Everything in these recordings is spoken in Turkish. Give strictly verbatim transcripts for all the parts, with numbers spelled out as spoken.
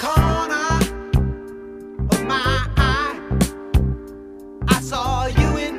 Corner of my eye, I saw you in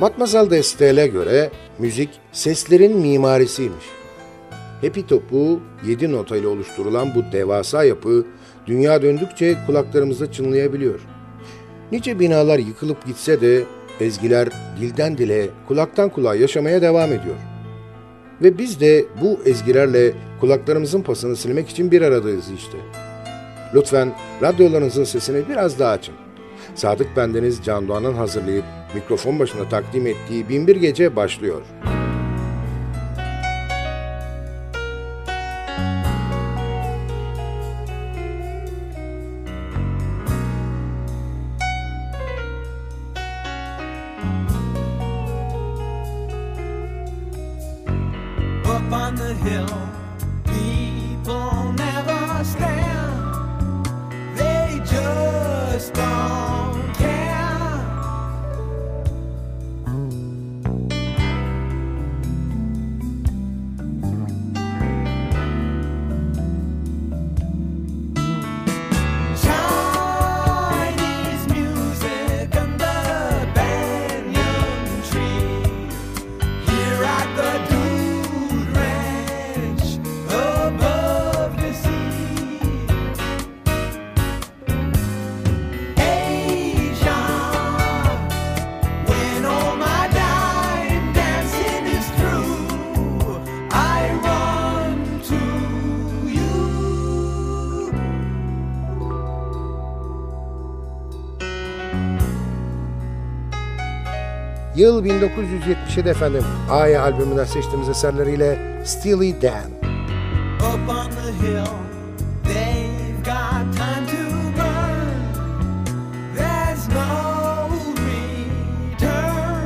Matmazel de Estelle'e göre müzik seslerin mimarisiymiş. Hepi topu yedi notayla oluşturulan bu devasa yapı dünya döndükçe kulaklarımızda çınlayabiliyor. Nice binalar yıkılıp gitse de ezgiler dilden dile, kulaktan kulağa yaşamaya devam ediyor. Ve biz de bu ezgilerle kulaklarımızın pasını silmek için bir aradayız işte. Lütfen radyolarınızın sesini biraz daha açın. Sadık Bendeniz Can Doğan'ın hazırlayıp mikrofon başına takdim ettiği bin bir Gece başlıyor. Yıl bin dokuz yüz yetmiş yedi efendim. Aya albümünden seçtiğimiz eserleriyle Steely Dan. Up on the hill, they've got time to burn. There's no return.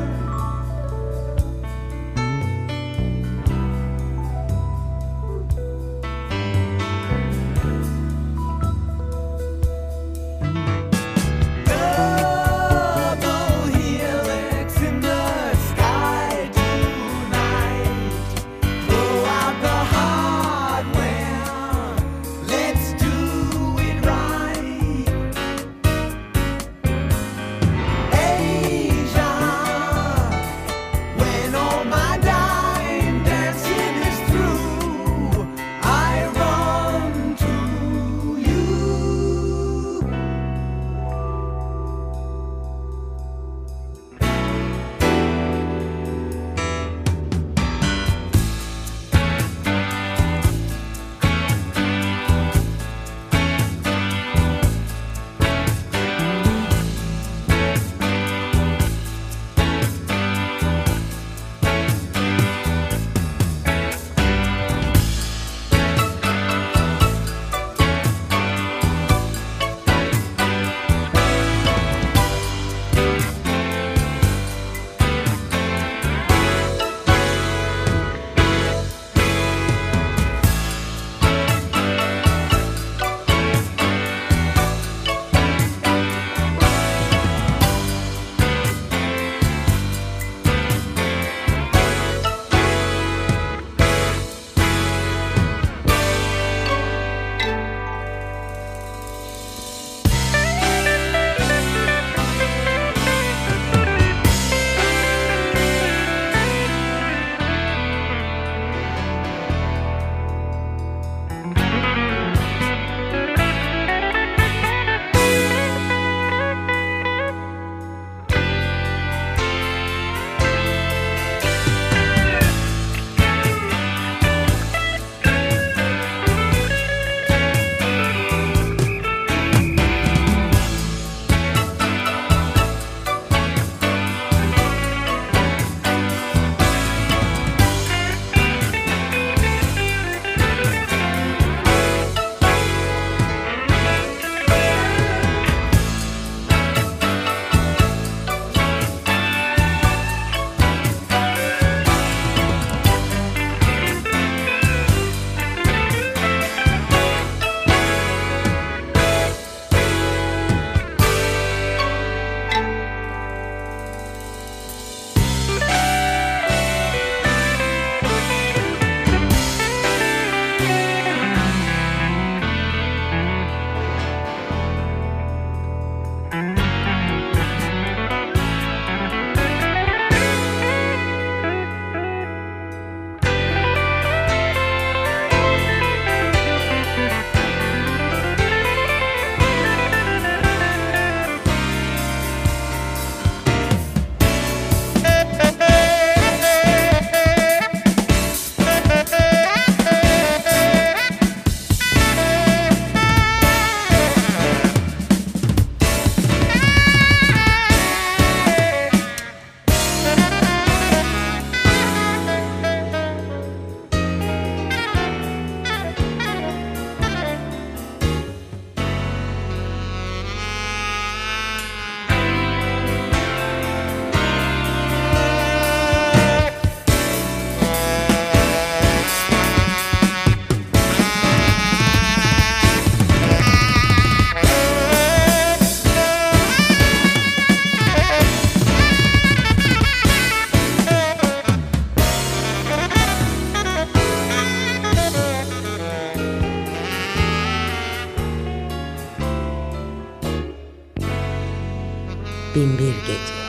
bin bir gece.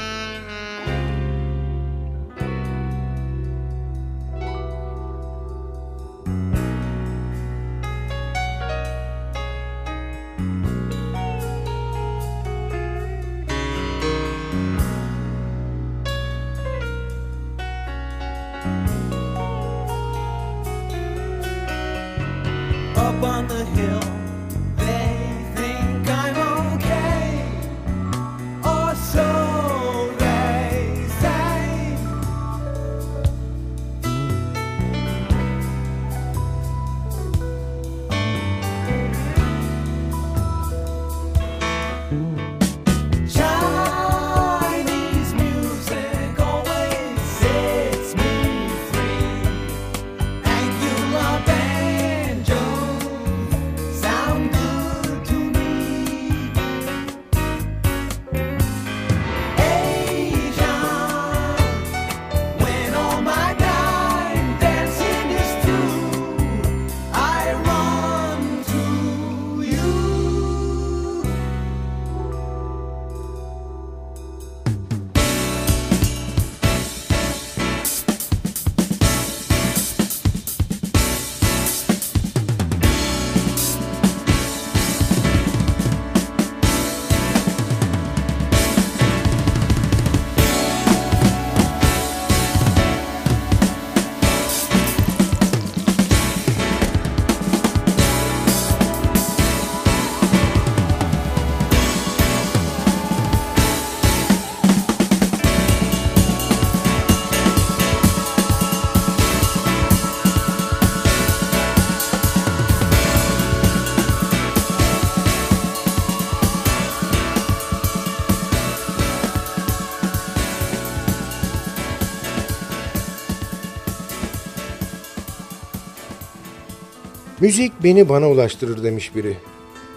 Müzik beni bana ulaştırır demiş biri.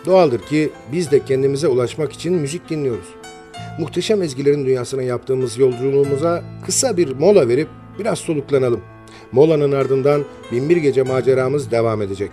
Doğaldır ki biz de kendimize ulaşmak için müzik dinliyoruz. Muhteşem ezgilerin dünyasına yaptığımız yolculuğumuza kısa bir mola verip biraz soluklanalım. Molanın ardından bin bir gece maceramız devam edecek.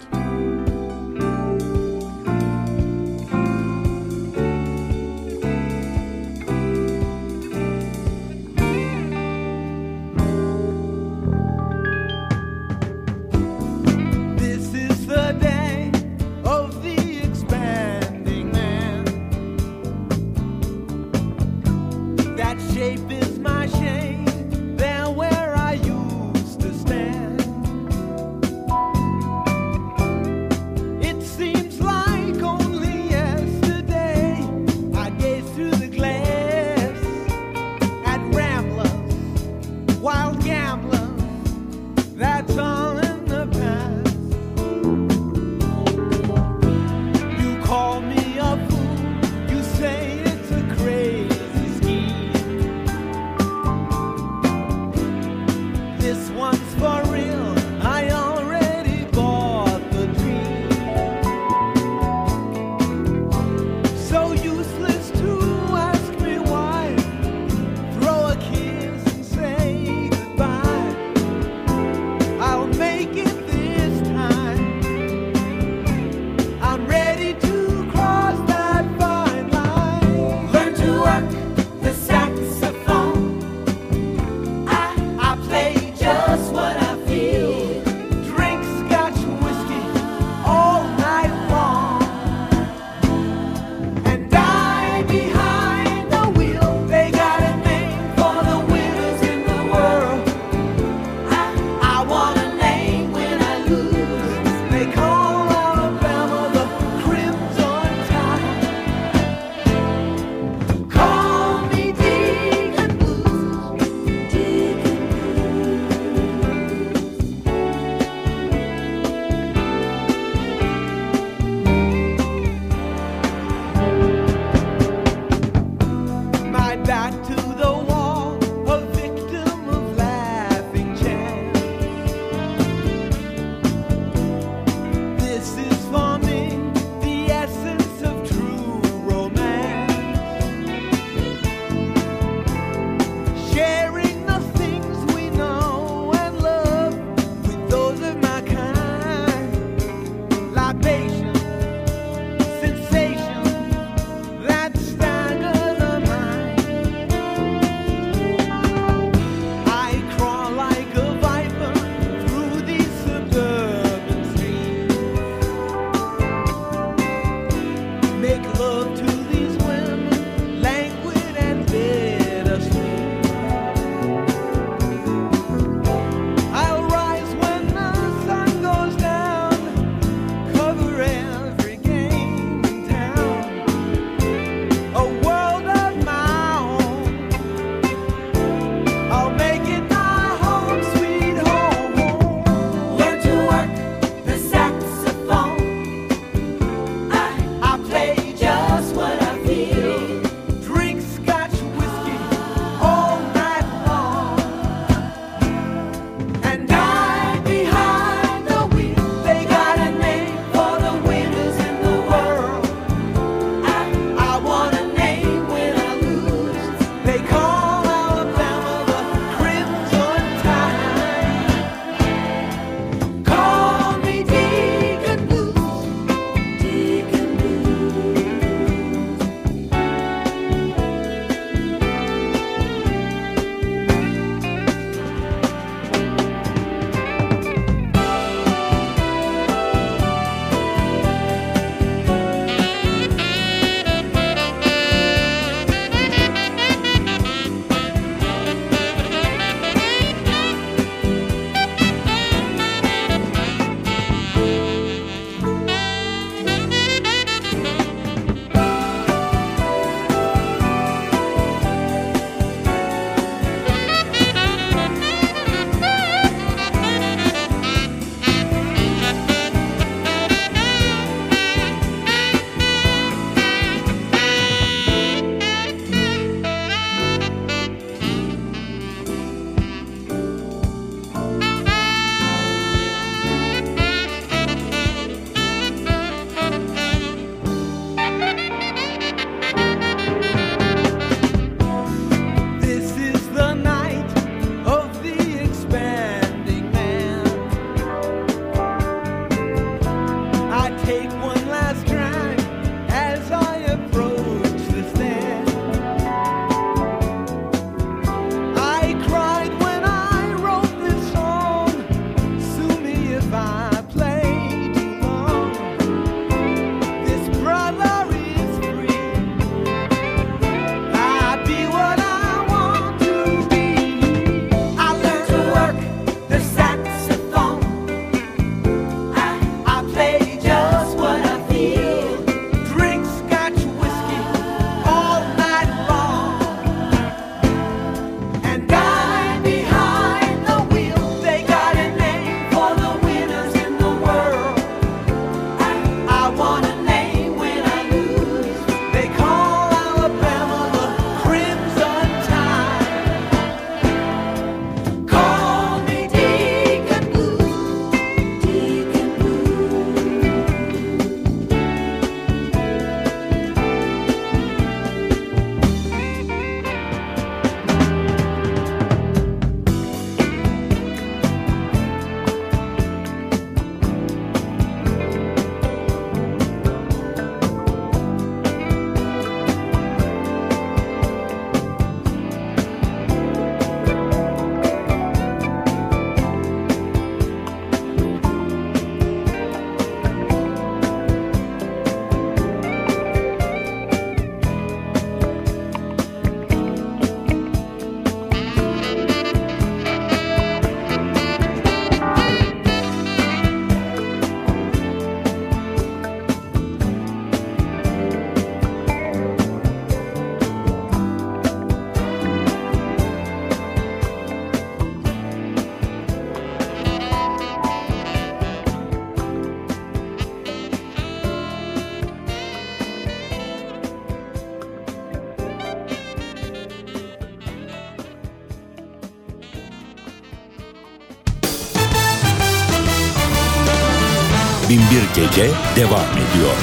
bin bir Gece devam ediyor.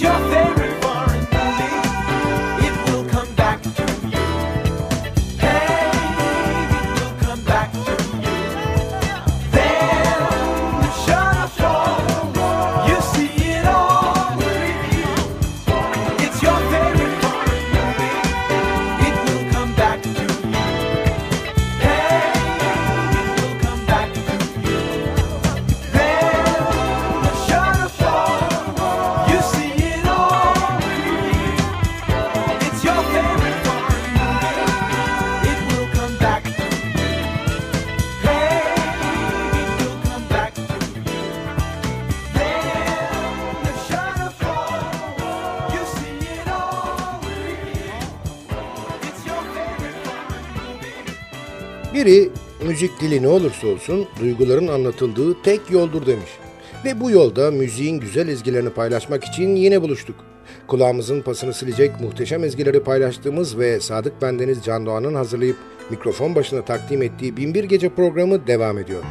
Your favorite foreign movie. Biri, müzik dili ne olursa olsun duyguların anlatıldığı tek yoldur demiş. Ve bu yolda müziğin güzel ezgilerini paylaşmak için yine buluştuk. Kulağımızın pasını silecek muhteşem ezgileri paylaştığımız ve Sadık Bendeniz Can Doğan'ın hazırlayıp mikrofon başına takdim ettiği bin bir Gece programı devam ediyor.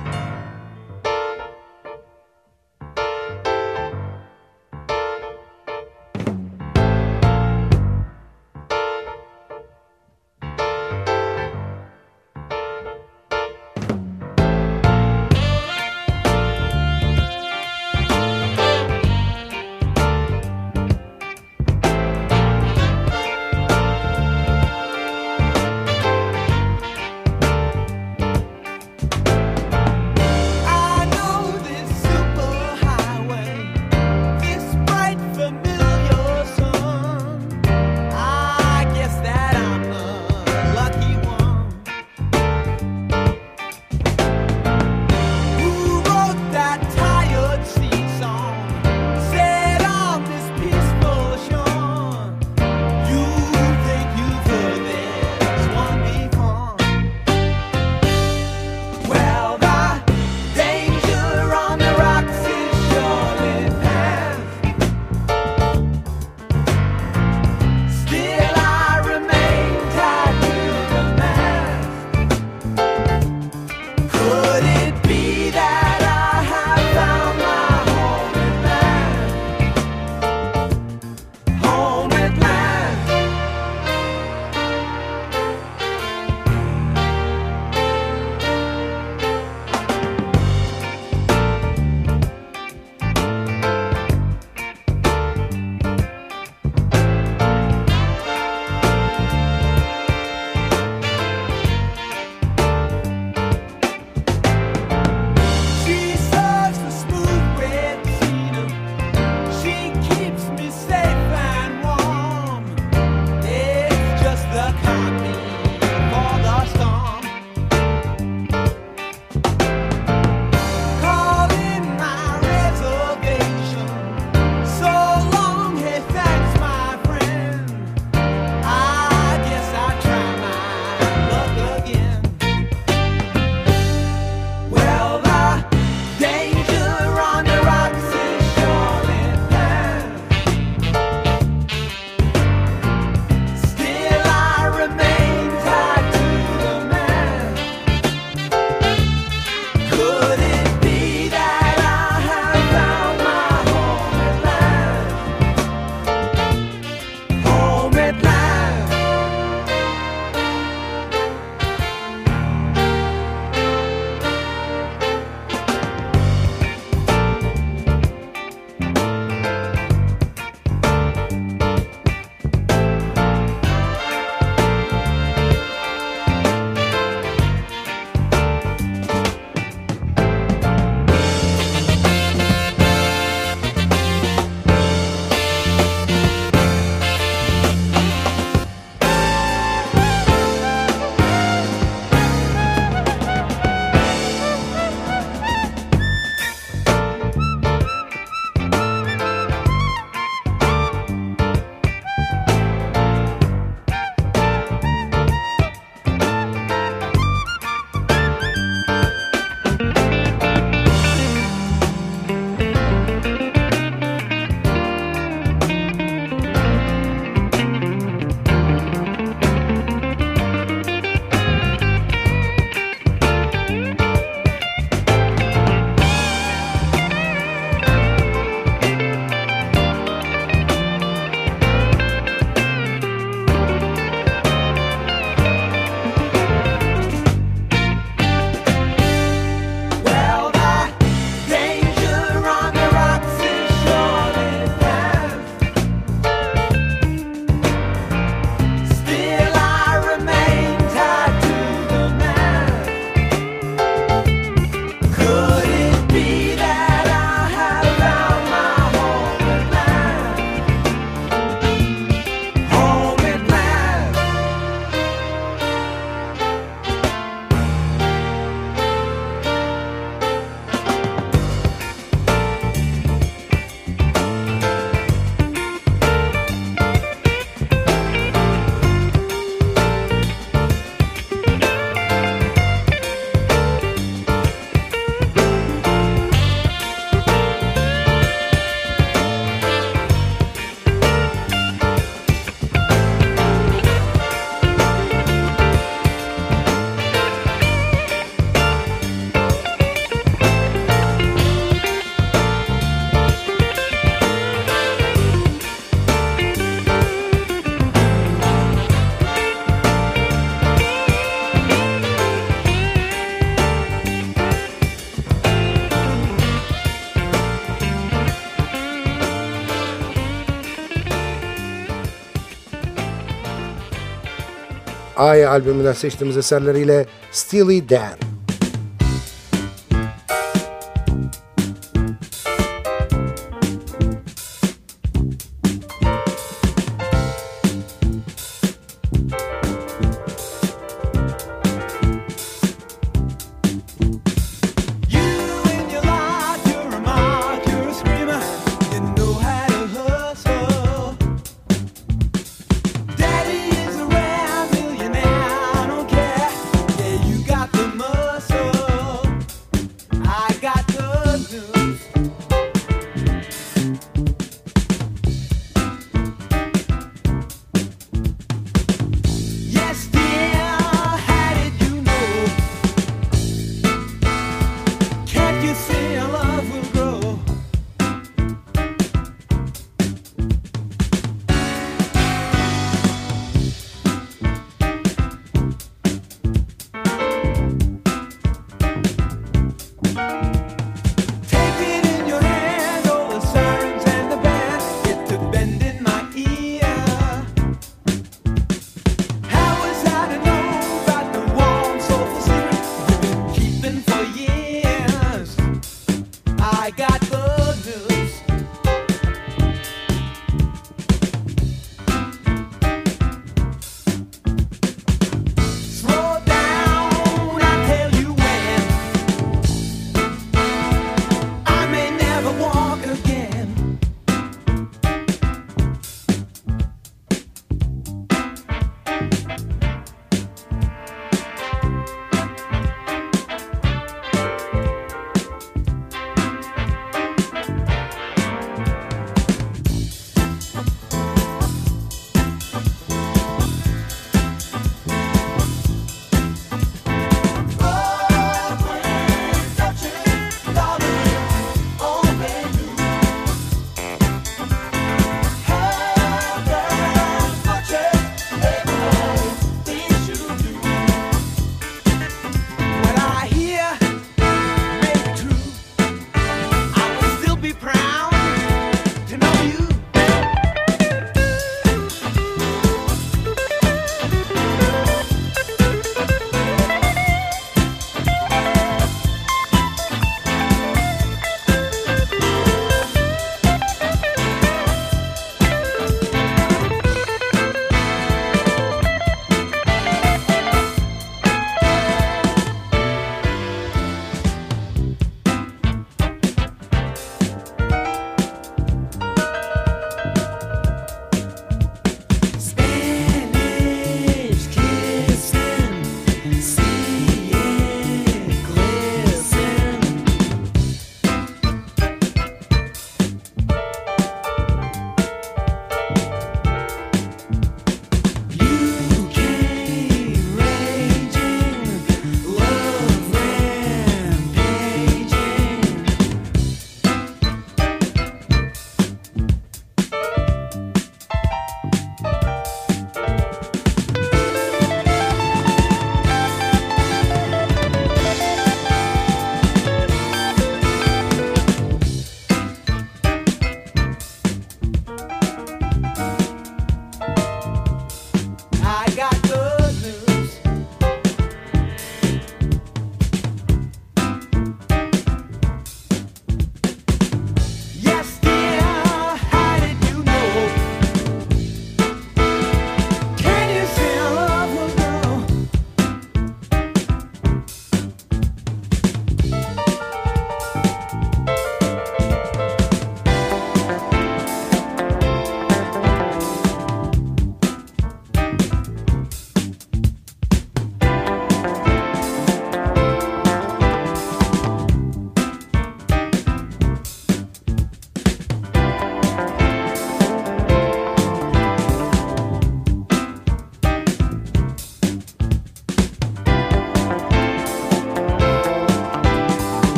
Aya albümünden seçtiğimiz eserleriyle Steely Dan.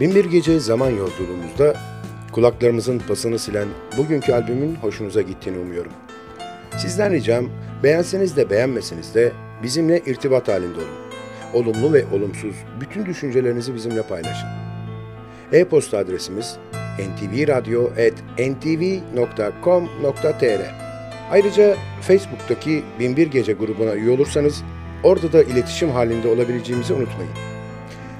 bin bir Gece zaman yolculuğumuzda kulaklarımızın pasını silen bugünkü albümün hoşunuza gittiğini umuyorum. Sizden ricam, beğenseniz de beğenmeseniz de bizimle irtibat halinde olun. Olumlu ve olumsuz bütün düşüncelerinizi bizimle paylaşın. E-posta adresimiz n t v radyo at n t v nokta com nokta t r. Ayrıca Facebook'taki bin bir Gece grubuna üye olursanız orada da iletişim halinde olabileceğimizi unutmayın.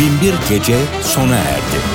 bin bir Gece sona erdi.